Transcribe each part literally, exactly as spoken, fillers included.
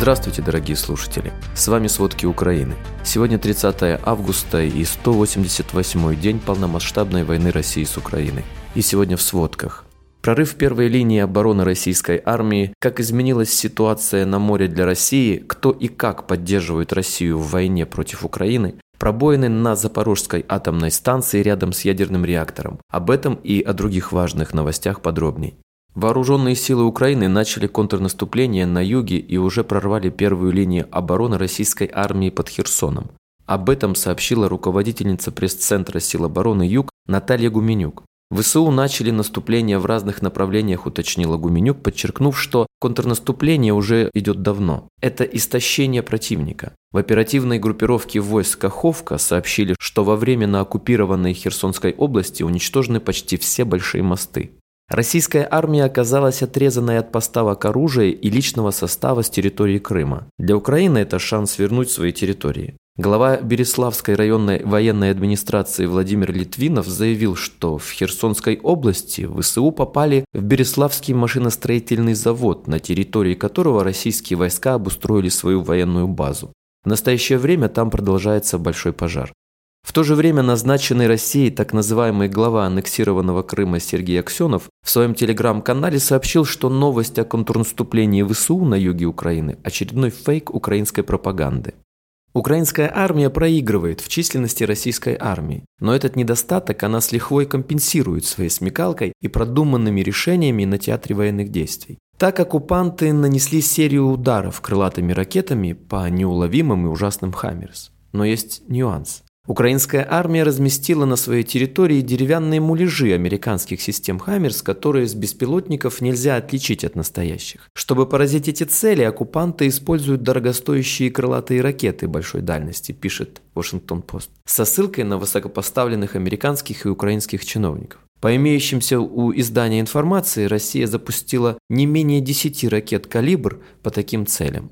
Здравствуйте, дорогие слушатели! С вами «Сводки Украины». Сегодня тридцатое августа и сто восемьдесят восьмой день полномасштабной войны России с Украиной. И сегодня в сводках. Прорыв первой линии обороны российской армии, как изменилась ситуация на море для России, кто и как поддерживает Россию в войне против Украины, пробоины на Запорожской атомной станции рядом с ядерным реактором. Об этом и о других важных новостях подробней. Вооруженные силы Украины начали контрнаступление на юге и уже прорвали первую линию обороны российской армии под Херсоном. Об этом сообщила руководительница пресс-центра сил обороны «Юг» Наталья Гуменюк. ВСУ начали наступление в разных направлениях, уточнила Гуменюк, подчеркнув, что контрнаступление уже идет давно. Это истощение противника. В оперативной группировке войск «Каховка» сообщили, что во время на оккупированной Херсонской области уничтожены почти все большие мосты. Российская армия оказалась отрезанной от поставок оружия и личного состава с территории Крыма. Для Украины это шанс вернуть свои территории. Глава Береславской районной военной администрации Владимир Литвинов заявил, что в Херсонской области ВСУ попали в Береславский машиностроительный завод, на территории которого российские войска обустроили свою военную базу. В настоящее время там продолжается большой пожар. В то же время назначенный Россией так называемый глава аннексированного Крыма Сергей Аксенов в своем телеграм-канале сообщил, что новость о контрнаступлении ВСУ на юге Украины – очередной фейк украинской пропаганды. Украинская армия проигрывает в численности российской армии, но этот недостаток она с лихвой компенсирует своей смекалкой и продуманными решениями на театре военных действий. Так оккупанты нанесли серию ударов крылатыми ракетами по неуловимым и ужасным «Хаммерс». Но есть нюанс. Украинская армия разместила на своей территории деревянные муляжи американских систем «Хаммерс», которые с беспилотников нельзя отличить от настоящих. Чтобы поразить эти цели, оккупанты используют дорогостоящие крылатые ракеты большой дальности, пишет «Вашингтон-Пост», со ссылкой на высокопоставленных американских и украинских чиновников. По имеющимся у издания информации, Россия запустила не менее десяти ракет «Калибр» по таким целям.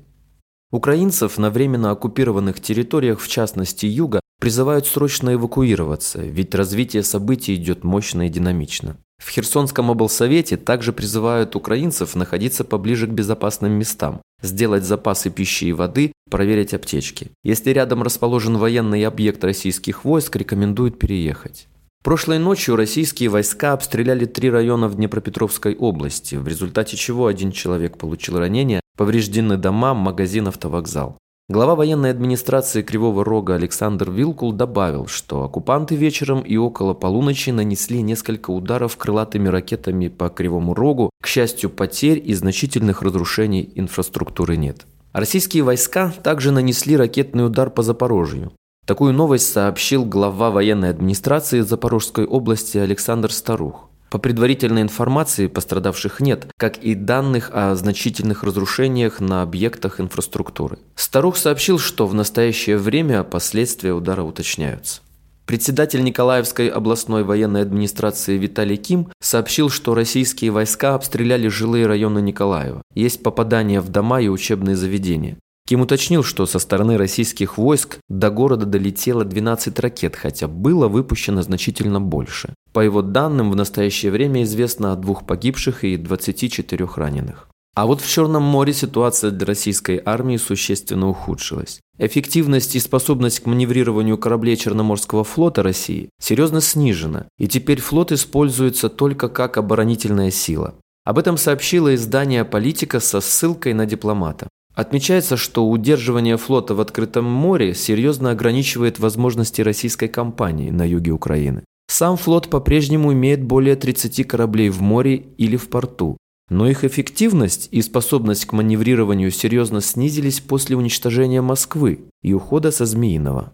Украинцев на временно оккупированных территориях, в частности юга, призывают срочно эвакуироваться, ведь развитие событий идет мощно и динамично. В Херсонском облсовете также призывают украинцев находиться поближе к безопасным местам, сделать запасы пищи и воды, проверить аптечки. Если рядом расположен военный объект российских войск, рекомендуют переехать. Прошлой ночью российские войска обстреляли три района в Днепропетровской области, в результате чего один человек получил ранение, повреждены дома, магазин, автовокзал. Глава военной администрации Кривого Рога Александр Вилкул добавил, что оккупанты вечером и около полуночи нанесли несколько ударов крылатыми ракетами по Кривому Рогу. К счастью, потерь и значительных разрушений инфраструктуры нет. Российские войска также нанесли ракетный удар по Запорожью. Такую новость сообщил глава военной администрации Запорожской области Александр Старух. По предварительной информации, пострадавших нет, как и данных о значительных разрушениях на объектах инфраструктуры. Старух сообщил, что в настоящее время последствия удара уточняются. Председатель Николаевской областной военной администрации Виталий Ким сообщил, что российские войска обстреляли жилые районы Николаева. Есть попадания в дома и учебные заведения. Ким уточнил, что со стороны российских войск до города долетело двенадцать ракет, хотя было выпущено значительно больше. По его данным, в настоящее время известно о двух погибших и двадцати четырёх раненых. А вот в Черном море ситуация для российской армии существенно ухудшилась. Эффективность и способность к маневрированию кораблей Черноморского флота России серьезно снижена, и теперь флот используется только как оборонительная сила. Об этом сообщило издание «Политика» со ссылкой на дипломата. Отмечается, что удерживание флота в открытом море серьезно ограничивает возможности российской кампании на юге Украины. Сам флот по-прежнему имеет более тридцати кораблей в море или в порту, но их эффективность и способность к маневрированию серьезно снизились после уничтожения Москвы и ухода со Змеиного.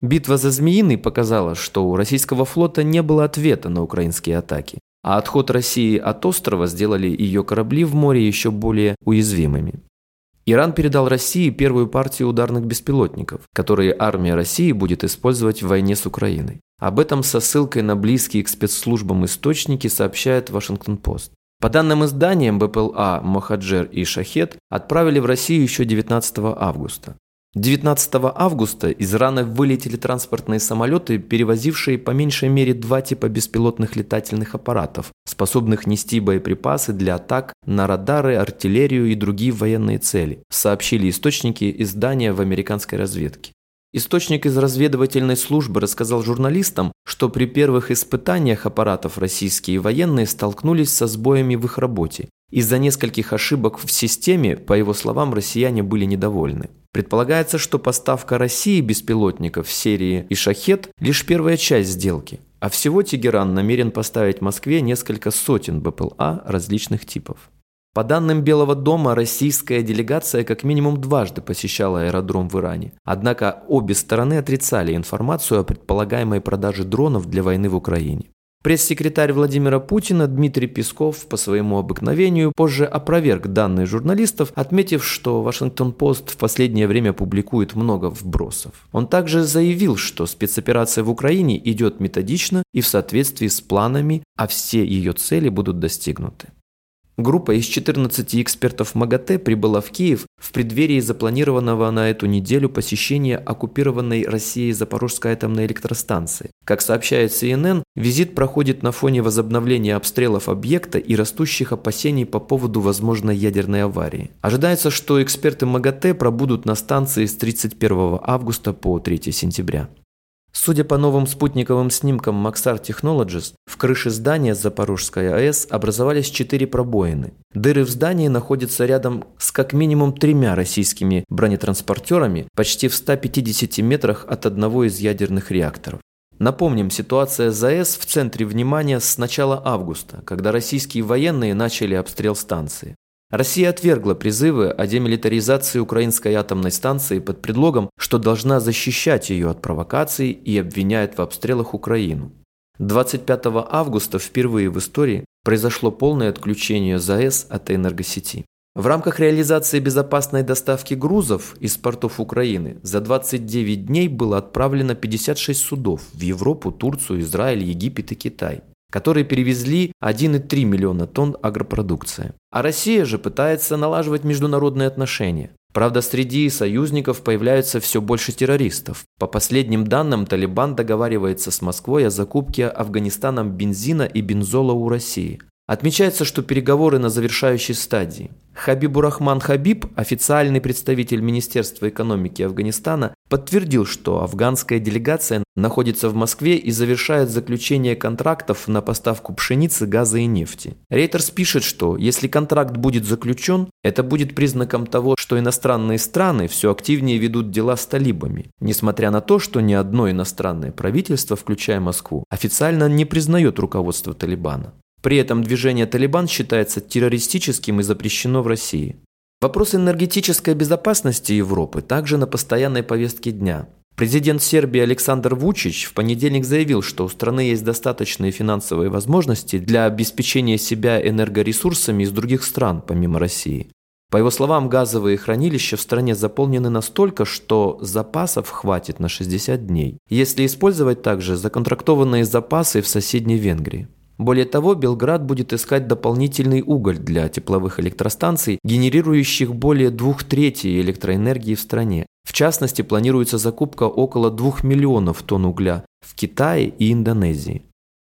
Битва за Змеиный показала, что у российского флота не было ответа на украинские атаки, а отход России от острова сделали ее корабли в море еще более уязвимыми. Иран передал России первую партию ударных беспилотников, которые армия России будет использовать в войне с Украиной. Об этом со ссылкой на близкие к спецслужбам источники сообщает Вашингтон-Пост. По данным издания, БПЛА «Мохаджер» и «Шахед» отправили в Россию еще девятнадцатого августа. девятнадцатого августа из Ирана вылетели транспортные самолеты, перевозившие по меньшей мере два типа беспилотных летательных аппаратов, способных нести боеприпасы для атак на радары, артиллерию и другие военные цели, сообщили источники издания в американской разведке. Источник из разведывательной службы рассказал журналистам, что при первых испытаниях аппаратов российские военные столкнулись со сбоями в их работе. Из-за нескольких ошибок в системе, по его словам, россияне были недовольны. Предполагается, что поставка России беспилотников в серии «Ишахет» лишь первая часть сделки, а всего Тегеран намерен поставить Москве несколько сотен БПЛА различных типов. По данным Белого дома, российская делегация как минимум дважды посещала аэродром в Иране. Однако обе стороны отрицали информацию о предполагаемой продаже дронов для войны в Украине. Пресс-секретарь Владимира Путина Дмитрий Песков по своему обыкновению позже опроверг данные журналистов, отметив, что Вашингтон-Пост в последнее время публикует много вбросов. Он также заявил, что спецоперация в Украине идет методично и в соответствии с планами, а все ее цели будут достигнуты. Группа из четырнадцати экспертов МАГАТЭ прибыла в Киев в преддверии запланированного на эту неделю посещения оккупированной Россией Запорожской атомной электростанции. Как сообщает Си Эн Эн, визит проходит на фоне возобновления обстрелов объекта и растущих опасений по поводу возможной ядерной аварии. Ожидается, что эксперты МАГАТЭ пробудут на станции с тридцать первого августа по третьего сентября. Судя по новым спутниковым снимкам Maxar Technologies, в крыше здания Запорожской АЭС образовались четыре пробоины. Дыры в здании находятся рядом с как минимум тремя российскими бронетранспортерами, почти в ста пятидесяти метрах от одного из ядерных реакторов. Напомним, ситуация с АЭС в центре внимания с начала августа, когда российские военные начали обстрел станции. Россия отвергла призывы о демилитаризации украинской атомной станции под предлогом, что должна защищать ее от провокаций, и обвиняет в обстрелах Украину. двадцать пятого августа впервые в истории произошло полное отключение ЗАЭС от энергосети. В рамках реализации безопасной доставки грузов из портов Украины за двадцать девять дней было отправлено пятьдесят шесть судов в Европу, Турцию, Израиль, Египет и Китай, которые перевезли один и три миллиона тонн агропродукции. А Россия же пытается налаживать международные отношения. Правда, среди союзников появляются все больше террористов. По последним данным, Талибан договаривается с Москвой о закупке Афганистаном бензина и бензола у России. Отмечается, что переговоры на завершающей стадии. Хабибурахман Хабиб, официальный представитель Министерства экономики Афганистана, подтвердил, что афганская делегация находится в Москве и завершает заключение контрактов на поставку пшеницы, газа и нефти. Reuters пишет, что если контракт будет заключен, это будет признаком того, что иностранные страны все активнее ведут дела с талибами, несмотря на то, что ни одно иностранное правительство, включая Москву, официально не признает руководство Талибана. При этом движение «Талибан» считается террористическим и запрещено в России. Вопрос энергетической безопасности Европы также на постоянной повестке дня. Президент Сербии Александр Вучич в понедельник заявил, что у страны есть достаточные финансовые возможности для обеспечения себя энергоресурсами из других стран, помимо России. По его словам, газовые хранилища в стране заполнены настолько, что запасов хватит на шестьдесят дней, если использовать также законтрактованные запасы в соседней Венгрии. Более того, Белград будет искать дополнительный уголь для тепловых электростанций, генерирующих более двух третей электроэнергии в стране. В частности, планируется закупка около двух миллионов тонн угля в Китае и Индонезии.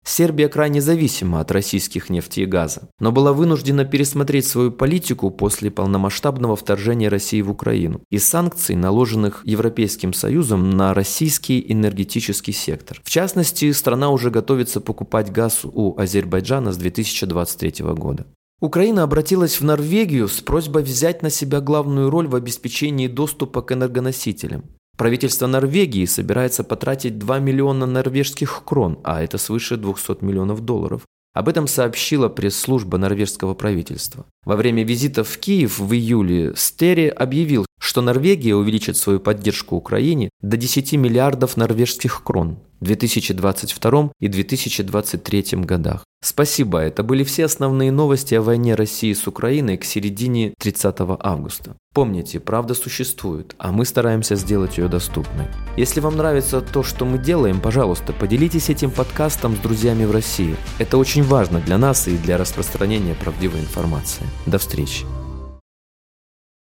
Сербия крайне зависима от российских нефти и газа, но была вынуждена пересмотреть свою политику после полномасштабного вторжения России в Украину и санкций, наложенных Европейским Союзом на российский энергетический сектор. В частности, страна уже готовится покупать газ у Азербайджана с две тысячи двадцать третьего года. Украина обратилась в Норвегию с просьбой взять на себя главную роль в обеспечении доступа к энергоносителям. Правительство Норвегии собирается потратить два миллиона норвежских крон, а это свыше двухсот миллионов долларов. Об этом сообщила пресс-служба норвежского правительства. Во время визита в Киев в июле Стере объявил, что Норвегия увеличит свою поддержку Украине до десяти миллиардов норвежских крон в две тысячи двадцать втором и две тысячи двадцать третьем годах. Спасибо, это были все основные новости о войне России с Украиной к середине тридцатого августа. Помните, правда существует, а мы стараемся сделать ее доступной. Если вам нравится то, что мы делаем, пожалуйста, поделитесь этим подкастом с друзьями в России. Это очень важно для нас и для распространения правдивой информации. До встречи!